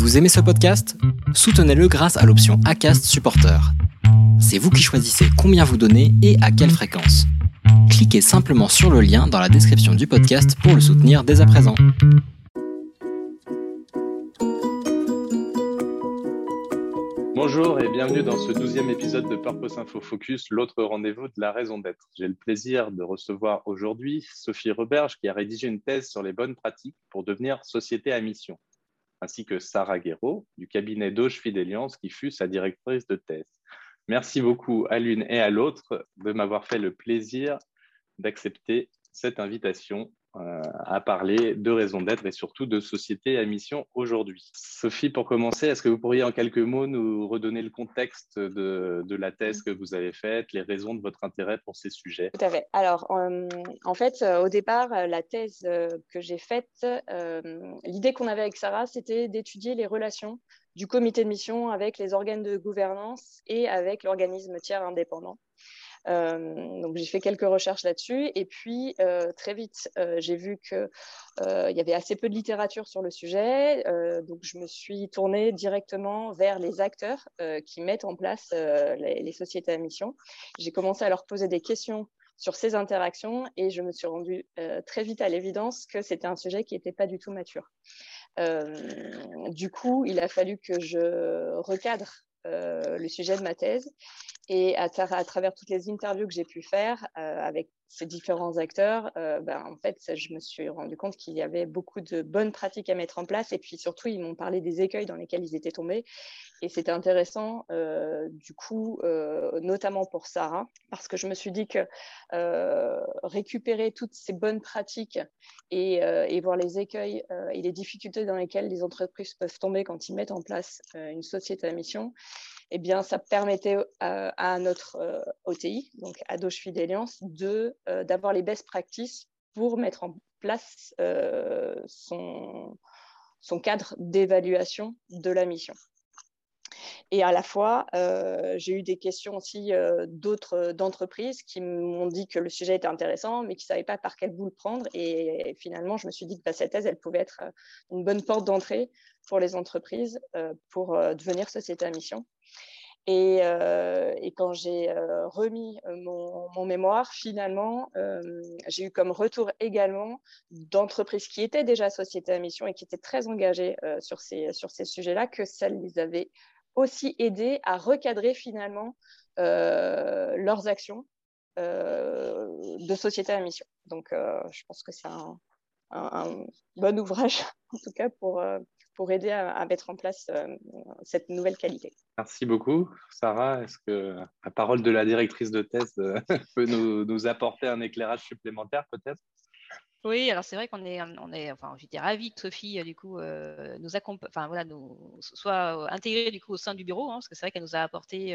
Vous aimez ce podcast ? Soutenez-le grâce à l'option Acast Supporter. C'est vous qui choisissez combien vous donnez et à quelle fréquence. Cliquez simplement sur le lien dans la description du podcast pour le soutenir dès à présent. Bonjour et bienvenue dans ce 12e épisode de Purpose Info Focus, l'autre rendez-vous de la raison d'être. J'ai le plaisir de recevoir aujourd'hui Sophie Roberge qui a rédigé une thèse sur les bonnes pratiques pour devenir société à mission, ainsi que Sarah Guéraud du cabinet Adocshe Fideliance qui fut sa directrice de thèse. Merci beaucoup à l'une et à l'autre de m'avoir fait le plaisir d'accepter cette invitation à parler de raison d'être et surtout de société à mission aujourd'hui. Sophie, pour commencer, est-ce que vous pourriez en quelques mots nous redonner le contexte de la thèse que vous avez faite, les raisons de votre intérêt pour ces sujets ? Tout à fait. Alors, en fait, au départ, la thèse que j'ai faite, l'idée qu'on avait avec Sarah, c'était d'étudier les relations du comité de mission avec les organes de gouvernance et avec l'organisme tiers indépendant. Donc j'ai fait quelques recherches là-dessus et puis très vite j'ai vu qu'il y avait assez peu de littérature sur le sujet, donc je me suis tournée directement vers les acteurs qui mettent en place les sociétés à mission. J'ai commencé à leur poser des questions sur ces interactions et je me suis rendue très vite à l'évidence que c'était un sujet qui n'était pas du tout mature. Du coup, il a fallu que je recadre le sujet de ma thèse. Et à travers toutes les interviews que j'ai pu faire avec ces différents acteurs, en fait, je me suis rendu compte qu'il y avait beaucoup de bonnes pratiques à mettre en place. Et puis surtout, ils m'ont parlé des écueils dans lesquels ils étaient tombés. Et c'était intéressant, du coup, notamment pour Sarah, parce que je me suis dit que récupérer toutes ces bonnes pratiques et voir les écueils et les difficultés dans lesquelles les entreprises peuvent tomber quand ils mettent en place une société à mission, eh bien, ça permettait à notre OTI, donc Adocshe Fideliance, d'avoir les best practices pour mettre en place son cadre d'évaluation de la mission. Et à la fois, j'ai eu des questions aussi d'entreprises qui m'ont dit que le sujet était intéressant, mais qui ne savaient pas par quel bout le prendre. Et finalement, je me suis dit que cette thèse, elle pouvait être une bonne porte d'entrée pour les entreprises pour devenir société à mission. Et quand j'ai remis mon mémoire, finalement, j'ai eu comme retour également d'entreprises qui étaient déjà sociétés à mission et qui étaient très engagées sur ces sujets-là, que ça les avait aussi aidés à recadrer finalement leurs actions de sociétés à mission. Donc, je pense que c'est un bon ouvrage, en tout cas, pour aider à mettre en place cette nouvelle qualité. Merci beaucoup. Sarah, est-ce que la parole de la directrice de thèse peut nous apporter un éclairage supplémentaire peut-être ? Oui, alors c'est vrai qu'on est enfin, j'étais ravie que Sophie, du coup, nous soit intégrée du coup, au sein du bureau, hein, parce que c'est vrai qu'elle nous a apporté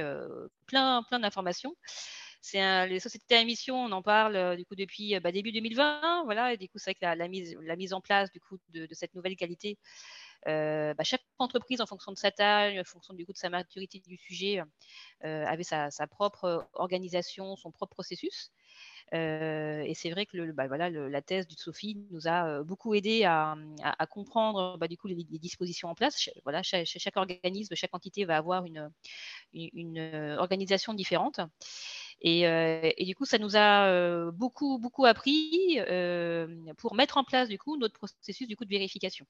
plein d'informations. Les sociétés à mission, on en parle du coup depuis début 2020, voilà, et du coup c'est vrai que la mise en place du coup de cette nouvelle qualité, chaque entreprise en fonction de sa taille, en fonction du coup de sa maturité du sujet, avait sa propre organisation, son propre processus. Et c'est vrai que la thèse de Sophie nous a beaucoup aidé à comprendre du coup les dispositions en place. Voilà, chaque organisme, chaque entité va avoir une organisation différente. Et du coup, ça nous a beaucoup appris pour mettre en place du coup notre processus du coup de vérification.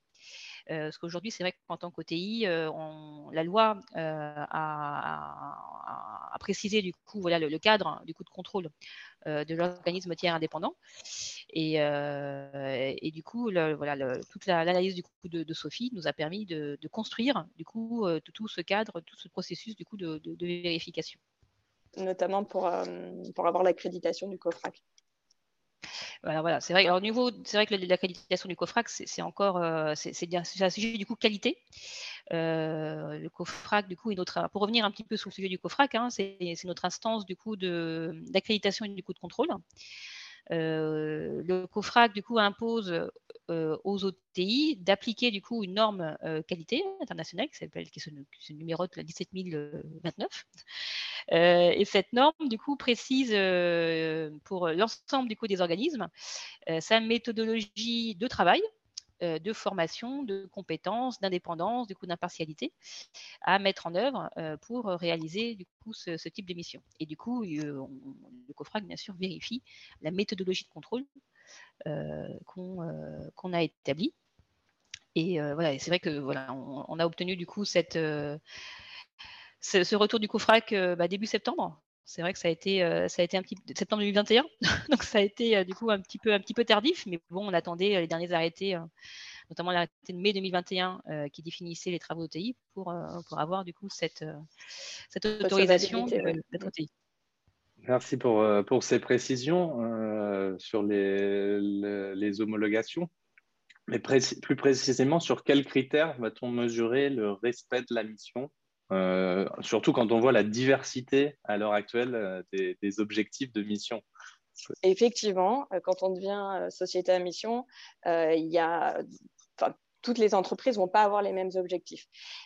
Parce qu'aujourd'hui, c'est vrai qu'en tant qu'OTI, la loi a précisé du coup voilà le cadre du coup de contrôle de l'organisme tiers indépendant. Et du coup, toute l'analyse du coup de Sophie nous a permis de construire du coup tout ce cadre, tout ce processus du coup de vérification. Notamment pour avoir l'accréditation du COFRAC. Voilà, c'est vrai. Alors, c'est vrai que l'accréditation du COFRAC, c'est encore, c'est un sujet du coup qualité. Le COFRAC, du coup, pour revenir un petit peu sur le sujet du COFRAC, hein, c'est notre instance du coup d'accréditation et du coup de contrôle. Le COFRAC, du coup, impose aux OTI d'appliquer du coup une norme qualité internationale qui se numérote la 17029. Et cette norme du coup précise pour l'ensemble du coup des organismes sa méthodologie de travail, de formation, de compétences, d'indépendance, du coup d'impartialité à mettre en œuvre pour réaliser du coup ce type de mission. Et du coup, le COFRAC bien sûr vérifie la méthodologie de contrôle qu'on a établie. Et voilà, c'est vrai que voilà, on a obtenu du coup ce retour du COFRAC début septembre. C'est vrai que ça a été un petit septembre 2021, donc ça a été du coup un petit peu tardif, mais bon, on attendait les derniers arrêtés, notamment l'arrêté de mai 2021 qui définissait les travaux d'OTI pour avoir du coup cette autorisation d'être OTI. Merci pour ces précisions sur les homologations, mais plus précisément sur quels critères va-t-on mesurer le respect de la mission ? Surtout quand on voit la diversité à l'heure actuelle des objectifs de mission. Effectivement, quand on devient société à mission, toutes les entreprises ne vont pas avoir les mêmes objectifs.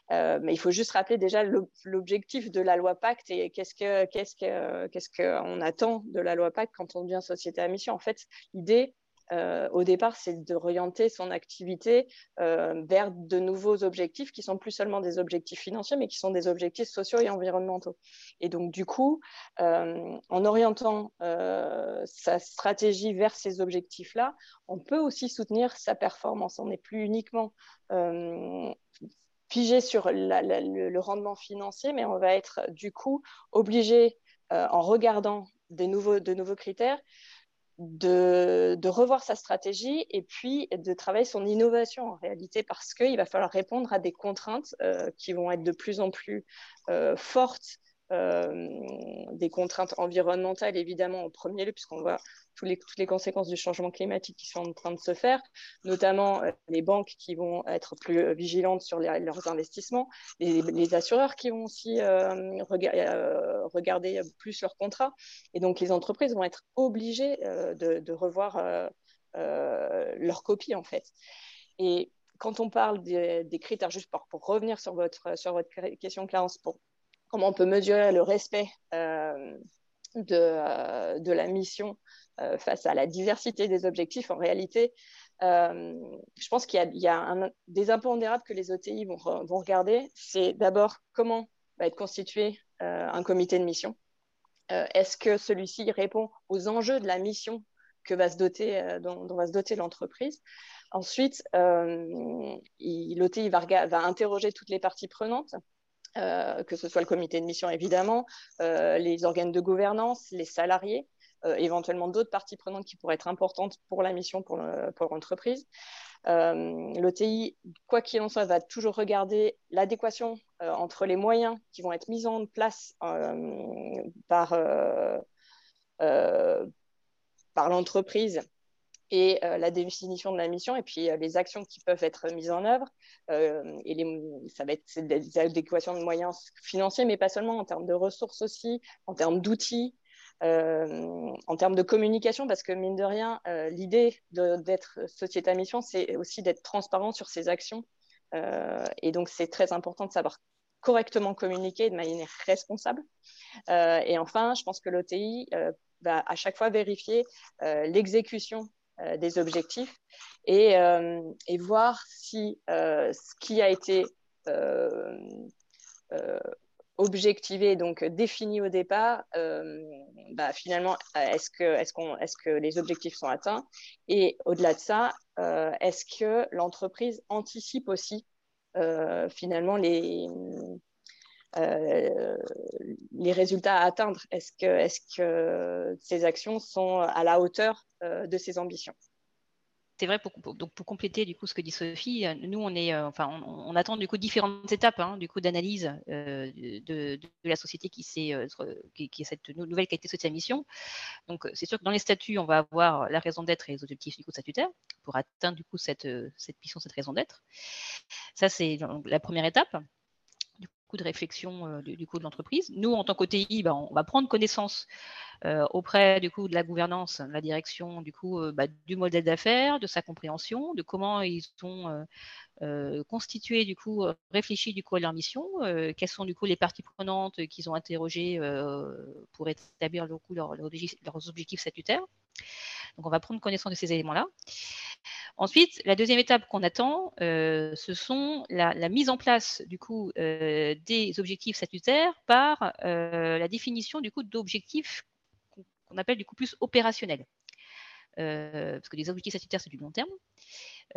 Mais il faut juste rappeler déjà l'objectif de la loi Pacte et qu'est-ce qu'on attend de la loi Pacte quand on devient société à mission. En fait, l'idée, au départ, c'est d'orienter son activité vers de nouveaux objectifs qui sont plus seulement des objectifs financiers, mais qui sont des objectifs sociaux et environnementaux. Et donc, du coup, en orientant sa stratégie vers ces objectifs-là, on peut aussi soutenir sa performance. On n'est plus uniquement figé sur le rendement financier, mais on va être, du coup, obligé, en regardant de nouveaux critères, de revoir sa stratégie et puis de travailler son innovation en réalité, parce qu'il va falloir répondre à des contraintes qui vont être de plus en plus fortes, des contraintes environnementales évidemment en premier lieu, puisqu'on voit toutes les conséquences du changement climatique qui sont en train de se faire, notamment les banques qui vont être plus vigilantes sur leurs investissements, les assureurs qui vont aussi regarder plus leurs contrats, et donc les entreprises vont être obligées de revoir leur copie en fait. Et quand on parle des critères, juste pour revenir sur votre question Clarence, comment on peut mesurer le respect de la mission face à la diversité des objectifs. En réalité, je pense qu'il y a des impondérables que les OTI vont regarder. C'est d'abord comment va être constitué un comité de mission. Est-ce que celui-ci répond aux enjeux de la mission dont va se doter l'entreprise. Ensuite, l'OTI va interroger toutes les parties prenantes, que ce soit le comité de mission évidemment, les organes de gouvernance, les salariés, éventuellement d'autres parties prenantes qui pourraient être importantes pour la mission, pour l'entreprise. L'OTI, quoi qu'il en soit, va toujours regarder l'adéquation entre les moyens qui vont être mis en place par l'entreprise et la définition de la mission, et puis les actions qui peuvent être mises en œuvre. Ça va être des adéquations de moyens financiers, mais pas seulement, en termes de ressources aussi, en termes d'outils, en termes de communication, parce que mine de rien, l'idée d'être société à mission, c'est aussi d'être transparent sur ses actions. Et donc, c'est très important de savoir correctement communiquer de manière responsable. Et enfin, je pense que l'OTI va à chaque fois vérifier l'exécution des objectifs et voir si ce qui a été objectivé, donc défini au départ, finalement, est-ce que les objectifs sont atteints? Et au-delà de ça, est-ce que l'entreprise anticipe aussi finalement les résultats à atteindre? Est-ce que ces actions sont à la hauteur de ses ambitions? C'est vrai, pour compléter du coup ce que dit Sophie, nous on attend du coup différentes étapes du coup d'analyse de la société qui a cette nouvelle qualité de société à mission. Donc c'est sûr que dans les statuts, on va avoir la raison d'être et les objectifs du coup statutaires pour atteindre du coup cette mission, cette raison d'être. Ça c'est la première étape de réflexion du coup de l'entreprise. Nous, en tant qu'OTI, on va prendre connaissance auprès du coup de la gouvernance, de la direction du coup du modèle d'affaires, de sa compréhension, de comment ils ont constitué du coup, réfléchi du coup à leur mission, quelles sont du coup les parties prenantes qu'ils ont interrogées pour établir du coup leurs objectifs statutaires. Donc, on va prendre connaissance de ces éléments-là. Ensuite, la deuxième étape qu'on attend, ce sont la mise en place du coup des objectifs statutaires par la définition du coup d'objectifs qu'on appelle du coup plus opérationnels. Parce que les objectifs statutaires, c'est du long terme.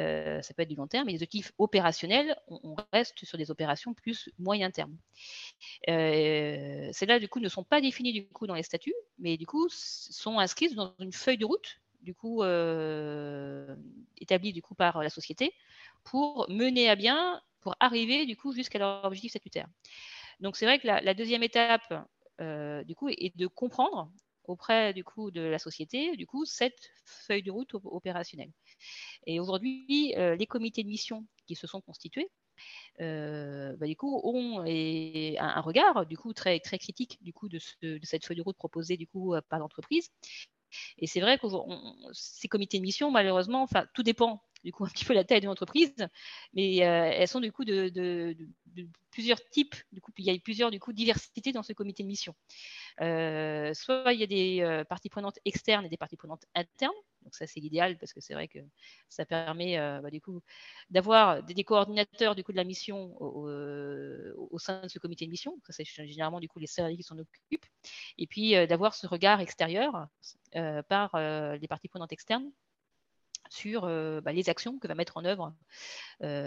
Ça peut être du long terme, mais les objectifs opérationnels, on reste sur des opérations plus moyen terme. Celles-là, du coup, ne sont pas définies du coup, dans les statuts, mais du coup, sont inscrites dans une feuille de route, du coup, établie du coup, par la société, pour mener à bien, pour arriver du coup, jusqu'à leur objectif statutaire. Donc, c'est vrai que la deuxième étape, du coup, est de comprendre auprès du coup de la société, du coup, cette feuille de route opérationnelle. Et aujourd'hui, les comités de mission qui se sont constitués, du coup, ont un regard du coup très très critique du coup de cette feuille de route proposée du coup par l'entreprise. Et c'est vrai que ces comités de mission, malheureusement, enfin, tout dépend du coup un petit peu la taille de l'entreprise, mais elles sont du coup de plusieurs types, du coup il y a plusieurs du coup diversités dans ce comité de mission. Soit il y a des parties prenantes externes et des parties prenantes internes, donc ça c'est l'idéal parce que c'est vrai que ça permet du coup d'avoir des coordinateurs du coup de la mission au sein de ce comité de mission, ça c'est généralement du coup les salariés qui s'en occupent, et puis d'avoir ce regard extérieur par les parties prenantes externes sur les actions que va mettre en œuvre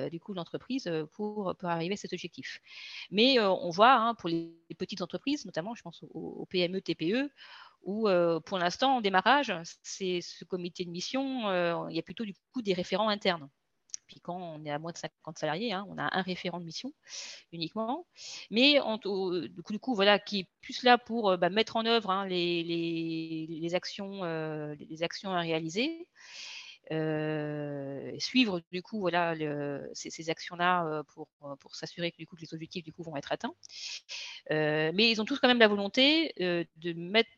du coup l'entreprise pour arriver à cet objectif. Mais on voit pour les petites entreprises, notamment je pense aux PME, TPE, où pour l'instant en démarrage, c'est ce comité de mission, il y a plutôt du coup des référents internes. Puis quand on est à moins de 50 salariés, on a un référent de mission uniquement. Mais du coup, voilà, qui est plus là pour mettre en œuvre les actions à réaliser. Suivre du coup voilà ces actions-là pour s'assurer que du coup que les objectifs du coup vont être atteints, mais ils ont tous quand même la volonté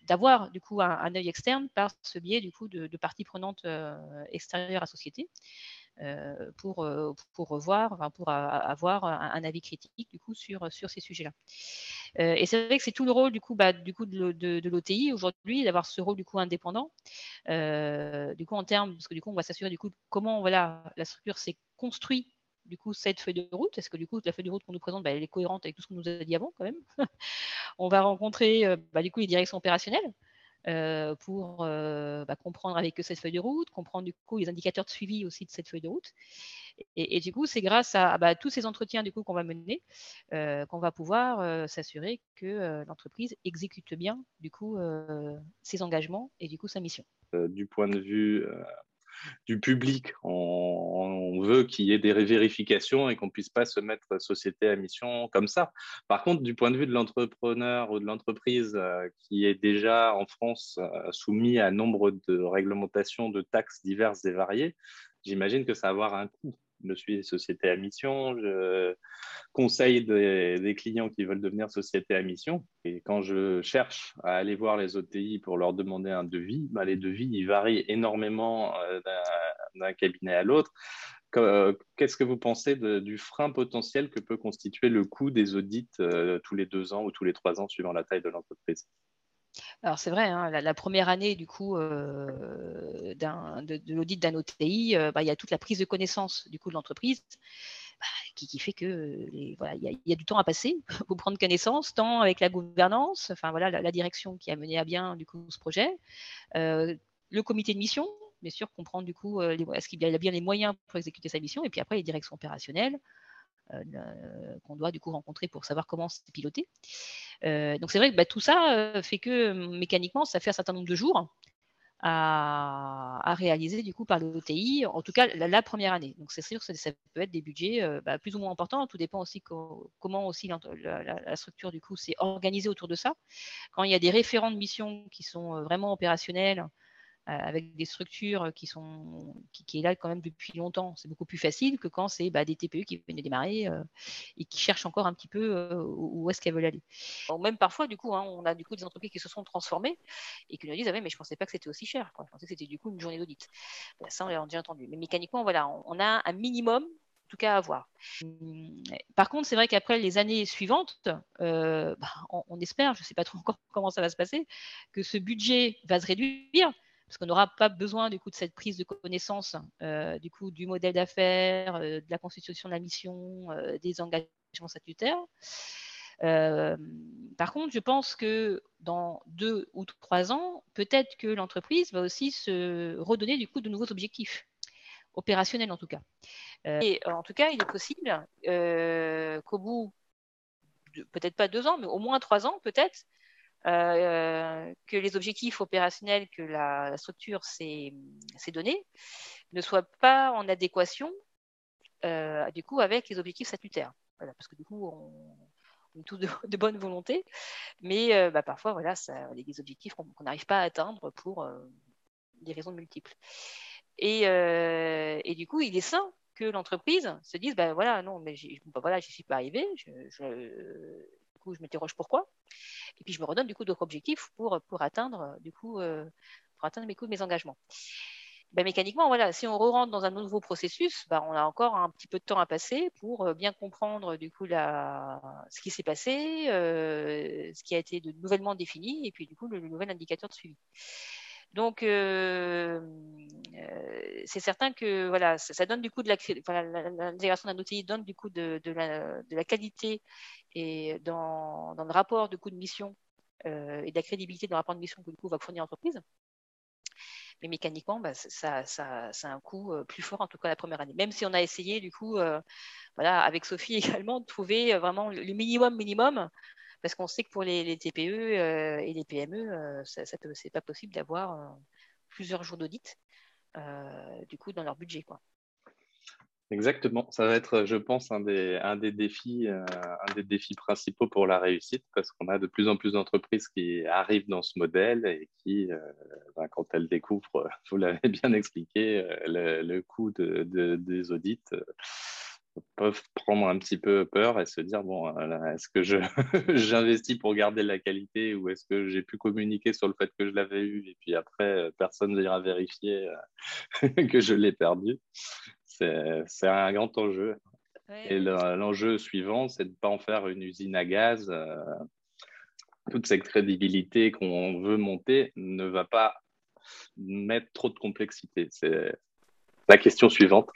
d'avoir du coup un œil externe par ce biais du coup de parties prenantes extérieures à la société pour revoir, enfin, pour avoir un avis critique du coup sur ces sujets-là. Et c'est vrai que c'est tout le rôle du coup de l'OTI aujourd'hui d'avoir ce rôle du coup indépendant du coup en termes, parce que du coup on va s'assurer du coup comment voilà la structure s'est construite du coup cette feuille de route. Est-ce que du coup la feuille de route qu'on nous présente elle est cohérente avec tout ce qu'on nous a dit avant quand même. On va rencontrer du coup les directions opérationnelles pour comprendre avec eux cette feuille de route, comprendre du coup les indicateurs de suivi aussi de cette feuille de route. Et du coup, c'est grâce à tous ces entretiens du coup qu'on va mener, qu'on va pouvoir s'assurer que l'entreprise exécute bien du coup ses engagements et du coup sa mission. Du point de vue du public, on veut qu'il y ait des vérifications et qu'on ne puisse pas se mettre société à mission comme ça. Par contre, du point de vue de l'entrepreneur ou de l'entreprise qui est déjà en France soumis à nombre de réglementations, de taxes diverses et variées, j'imagine que ça va avoir un coût. Je suis société à mission, je conseille des clients qui veulent devenir société à mission. Et quand je cherche à aller voir les OTI pour leur demander un devis, les devis ils varient énormément d'un cabinet à l'autre. Qu'est-ce que vous pensez du frein potentiel que peut constituer le coût des audits tous les 2 ans ou tous les 3 ans suivant la taille de l'entreprise ? Alors c'est vrai, la première année du coup de l'audit d'un OTI, il y a toute la prise de connaissance du coup de l'entreprise qui fait que il y a du temps à passer pour prendre connaissance, tant avec la gouvernance, enfin voilà la direction qui a mené à bien du coup ce projet, le comité de mission, bien sûr comprendre du coup est-ce qu'il a bien les moyens pour exécuter sa mission, et puis après les directions opérationnelles. Qu'on doit du coup rencontrer pour savoir comment se piloter. Donc c'est vrai que tout ça fait que mécaniquement ça fait un certain nombre de jours à réaliser du coup par l'OTI, en tout cas la première année. Donc c'est sûr que ça peut être des budgets plus ou moins importants, tout dépend aussi comment aussi la structure du coup s'est organisée autour de ça. Quand il y a des référents de mission qui sont vraiment opérationnels, avec des structures qui est là quand même depuis longtemps. C'est beaucoup plus facile que quand c'est des TPE qui viennent de démarrer et qui cherchent encore un petit peu où est-ce qu'elles veulent aller. Bon, même parfois, du coup, on a du coup des entreprises qui se sont transformées et qui nous disent « Ah mais je ne pensais pas que c'était aussi cher, quoi. Je pensais que c'était du coup une journée d'audit. » Ça, on l'a déjà entendu. Mais mécaniquement, voilà, on a un minimum, en tout cas, à voir. Par contre, c'est vrai qu'après les années suivantes, on espère, je ne sais pas trop encore comment ça va se passer, que ce budget va se réduire, parce qu'on n'aura pas besoin du coup de cette prise de connaissance du coup du modèle d'affaires, de la constitution de la mission, des engagements statutaires. Par contre, je pense que dans 2 ou 3 ans, peut-être que l'entreprise va aussi se redonner du coup de nouveaux objectifs opérationnels en tout cas. Et en tout cas, il est possible qu'au bout, peut-être pas 2 ans, mais au moins 3 ans peut-être, que les objectifs opérationnels que la structure s'est donnés ne soient pas en adéquation du coup avec les objectifs statutaires. Voilà, parce que du coup, on est tous de bonne volonté, mais parfois, voilà, il y a des objectifs qu'on n'arrive pas à atteindre pour des raisons multiples. Et du coup, il est sain que l'entreprise se dise, voilà, non, mais j'y suis pas arrivée, je m'interroge pourquoi, et puis je me redonne du coup d'autres objectifs pour atteindre du coup mes engagements. Mécaniquement, voilà, si on rentre dans un nouveau processus, on a encore un petit peu de temps à passer pour bien comprendre du coup ce qui s'est passé, ce qui a été nouvellement défini, et puis du coup le nouvel indicateur de suivi. Donc, c'est certain que voilà, ça donne du coup l'intégration d'un outil donne du coup de la qualité et dans le rapport du coup de mission et de la crédibilité dans le rapport de mission que du coup va fournir l'entreprise. Mais mécaniquement, ça a un coût plus fort, en tout cas la première année. Même si on a essayé du coup, voilà, avec Sophie également, de trouver vraiment le minimum. Parce qu'on sait que pour les TPE et les PME, c'est pas possible d'avoir plusieurs jours d'audit du coup dans leur budget, quoi. Exactement. Ça va être, je pense, un des défis principaux pour la réussite, parce qu'on a de plus en plus d'entreprises qui arrivent dans ce modèle et qui, quand elles découvrent, vous l'avez bien expliqué, le coût des audits, peuvent prendre un petit peu peur et se dire, bon, est-ce que j'investis pour garder la qualité, ou est-ce que j'ai pu communiquer sur le fait que je l'avais eu et puis après, personne n'ira vérifier que je l'ai perdu. C'est un grand enjeu. Ouais. Et l'enjeu suivant, c'est de ne pas en faire une usine à gaz. Toute cette crédibilité qu'on veut monter ne va pas mettre trop de complexité. C'est la question suivante.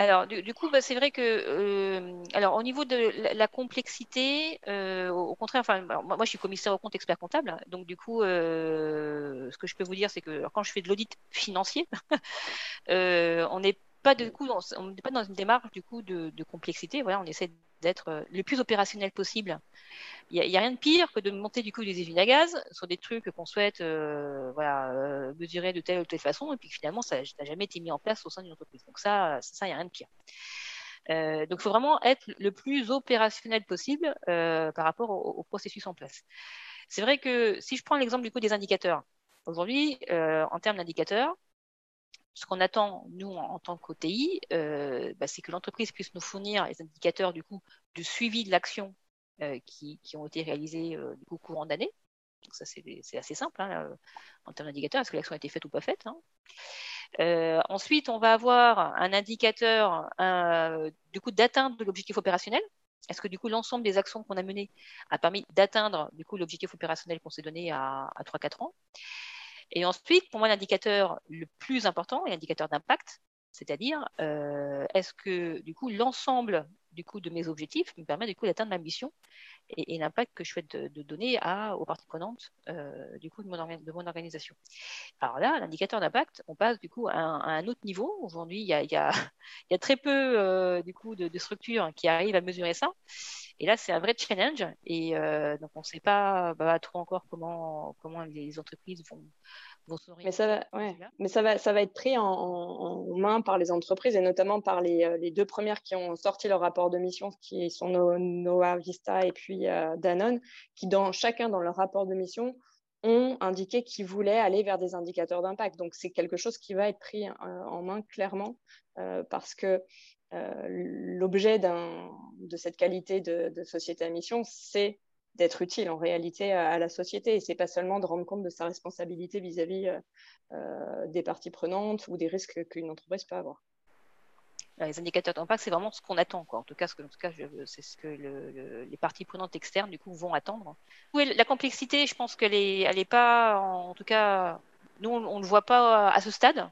Alors, du coup, c'est vrai que, au niveau de la complexité, au contraire, moi, je suis commissaire aux comptes expert comptable, donc du coup, ce que je peux vous dire, c'est que quand je fais de l'audit financier, on n'est pas dans une démarche du coup de complexité. Voilà, on essaie d'être le plus opérationnel possible. Il y a rien de pire que de monter du coup des usines à gaz sur des trucs qu'on souhaite, mesurer de telle ou telle façon, et puis finalement ça n'a jamais été mis en place au sein d'une entreprise. Donc ça, il y a rien de pire. Donc il faut vraiment être le plus opérationnel possible par rapport au processus en place. C'est vrai que si je prends l'exemple du coup des indicateurs, aujourd'hui en termes d'indicateurs, ce qu'on attend, nous, en tant qu'OTI, c'est que l'entreprise puisse nous fournir les indicateurs du coup de suivi de l'action qui ont été réalisés au courant d'année. Donc ça, c'est assez simple en termes d'indicateurs. Est-ce que l'action a été faite ou pas faite, hein. Ensuite, on va avoir un indicateur du coup d'atteinte de l'objectif opérationnel. Est-ce que du coup l'ensemble des actions qu'on a menées a permis d'atteindre du coup l'objectif opérationnel qu'on s'est donné à 3-4 ans? Et ensuite, pour moi, l'indicateur le plus important est l'indicateur d'impact, c'est-à-dire est-ce que du coup l'ensemble du coup de mes objectifs me permet du coup d'atteindre ma mission et l'impact que je souhaite de donner aux parties prenantes du coup de mon organisation. Alors là, l'indicateur d'impact, on passe du coup à un autre niveau. Aujourd'hui, il y a très peu du coup de structures qui arrivent à mesurer ça. Et là, c'est un vrai challenge. Et donc, on ne sait pas trop encore comment les entreprises vont s'orienter. Mais ça va être pris en main par les entreprises, et notamment par les 2 premières qui ont sorti leur rapport de mission, qui sont Noah Vista et puis Danone, qui chacun dans leur rapport de mission ont indiqué qu'ils voulaient aller vers des indicateurs d'impact. Donc, c'est quelque chose qui va être pris en main clairement, parce que l'objet de cette qualité de société à mission, c'est d'être utile en réalité à la société, et c'est pas seulement de rendre compte de sa responsabilité vis-à-vis des parties prenantes ou des risques qu'une entreprise peut avoir. Les indicateurs d'impact, c'est vraiment ce qu'on attend, quoi. En tout cas, c'est ce que les parties prenantes externes du coup vont attendre. Oui, la complexité, je pense qu'elle n'est pas, en tout cas, Nous, on ne le voit pas à ce stade.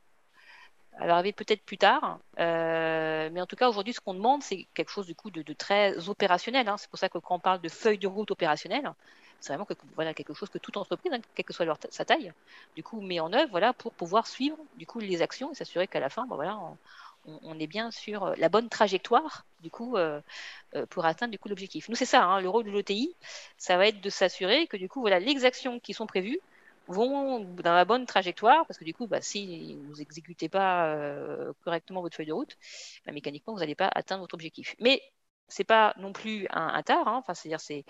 Elle va arriver peut-être plus tard. Mais en tout cas, aujourd'hui, ce qu'on demande, c'est quelque chose du coup de très opérationnel. Hein. C'est pour ça que quand on parle de feuille de route opérationnelle, c'est vraiment que, voilà, quelque chose que toute entreprise, hein, quelle que soit sa taille, du coup, met en œuvre, voilà, pour pouvoir suivre du coup, les actions et s'assurer qu'à la fin, ben, voilà, on est bien sur la bonne trajectoire du coup, pour atteindre du coup, l'objectif. Nous, c'est ça, hein, le rôle de l'OTI, ça va être de s'assurer que du coup, voilà, les actions qui sont prévues vont dans la bonne trajectoire, parce que du coup, bah, si vous n'exécutez pas correctement votre feuille de route, bah, mécaniquement, vous n'allez pas atteindre votre objectif. Mais ce n'est pas non plus un tard, hein. Enfin, c'est-à-dire c'est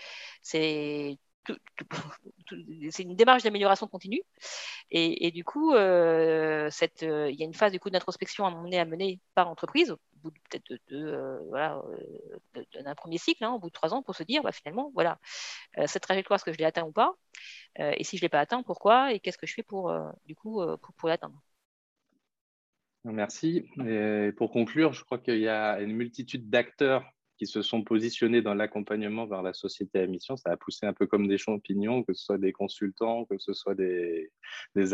une démarche d'amélioration continue. Et du coup, il y a une phase du coup, d'introspection à mener par entreprise, au bout de, peut-être d'un premier cycle, hein, au bout de 3 ans, pour se dire bah, finalement, voilà, cette trajectoire, est-ce que je l'ai atteint ou pas? Et si je ne l'ai pas atteint, pourquoi? Et qu'est-ce que je fais pour l'atteindre? Merci. Et pour conclure, je crois qu'il y a une multitude d'acteurs qui se sont positionnés dans l'accompagnement vers la société à mission. Ça a poussé un peu comme des champignons, que ce soit des consultants, que ce soit des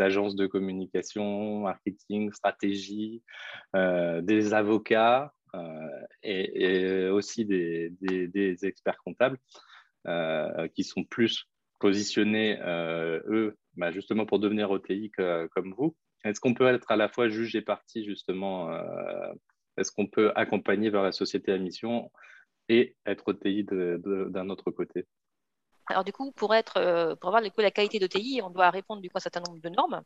agences de communication, marketing, stratégie, des avocats et aussi des experts comptables qui sont plus positionnés, eux, bah justement pour devenir OTI comme vous. Est-ce qu'on peut être à la fois juge et partie, justement est-ce qu'on peut accompagner vers la société à mission et être OTI d'un autre côté? Alors du coup, pour avoir du coup, la qualité d'OTI, on doit répondre du coup, à un certain nombre de normes,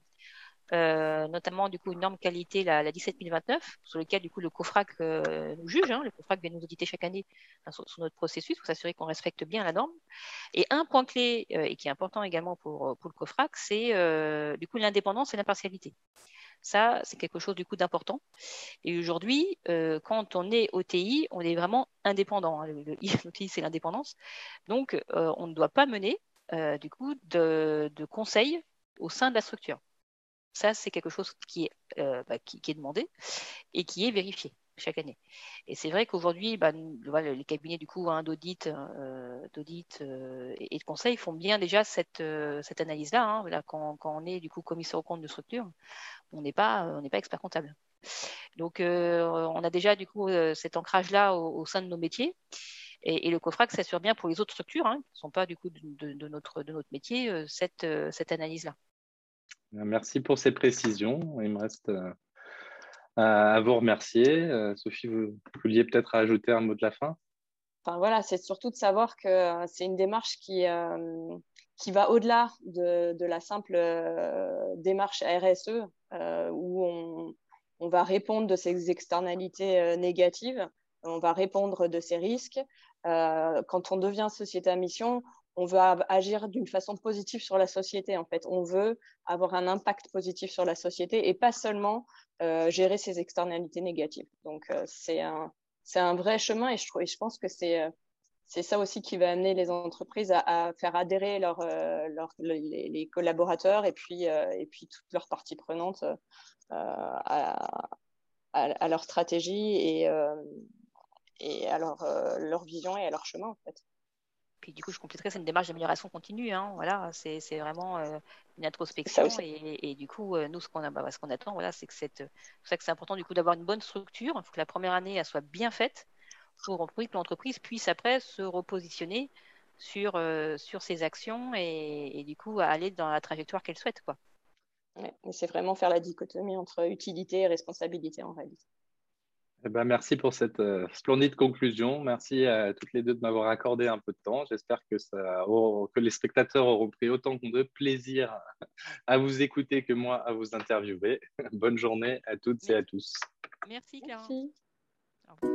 notamment du coup, une norme qualité, la 17029, sur laquelle du coup, le COFRAC nous juge. Hein, le COFRAC vient nous auditer chaque année hein, sur notre processus pour s'assurer qu'on respecte bien la norme. Et un point clé, et qui est important également pour le COFRAC, c'est du coup, l'indépendance et l'impartialité. Ça, c'est quelque chose du coup d'important. Et aujourd'hui, quand on est OTI, on est vraiment indépendant. Hein. Le I, l'OTI, c'est l'indépendance. Donc, on ne doit pas mener du coup de conseils au sein de la structure. Ça, c'est quelque chose qui est demandé et qui est vérifié chaque année. Et c'est vrai qu'aujourd'hui, bah, les cabinets du coup hein, d'audit et de conseil font bien déjà cette analyse-là. Hein. Voilà, quand on est du coup commissaire aux comptes de structure, on n'est pas expert comptable. Donc, on a déjà du coup cet ancrage-là au sein de nos métiers. Et le COFRAC s'assure bien pour les autres structures hein, qui ne sont pas du coup de notre métier cette analyse-là. Merci pour ces précisions. Il me reste à vous remercier. Sophie, vous vouliez peut-être ajouter un mot de la fin? Enfin, voilà, c'est surtout de savoir que c'est une démarche qui va au-delà de la simple démarche RSE où on va répondre de ces externalités négatives, on va répondre de ces risques. Quand on devient société à mission, on va agir d'une façon positive sur la société. En fait, on veut avoir un impact positif sur la société et pas seulement gérer ses externalités négatives. Donc, c'est un vrai chemin et je pense que c'est ça aussi qui va amener les entreprises à faire adhérer les collaborateurs et puis toutes leurs parties prenantes à leur stratégie et à leur vision et à leur chemin, en fait. Puis du coup, je compléterai, c'est une démarche d'amélioration continue. Hein, voilà, c'est vraiment une introspection. Et du coup, nous, ce qu'on attend, voilà, c'est que c'est pour ça que c'est important du coup d'avoir une bonne structure. Il faut que la première année, elle soit bien faite pour que l'entreprise puisse après se repositionner sur ses actions et du coup aller dans la trajectoire qu'elle souhaite, quoi. Ouais, mais c'est vraiment faire la dichotomie entre utilité et responsabilité en réalité. Eh bien, merci pour cette splendide conclusion. Merci à toutes les deux de m'avoir accordé un peu de temps. J'espère que les spectateurs auront pris autant de plaisir à vous écouter que moi à vous interviewer. Bonne journée à toutes et à tous. Merci, Clara. Merci. Au revoir.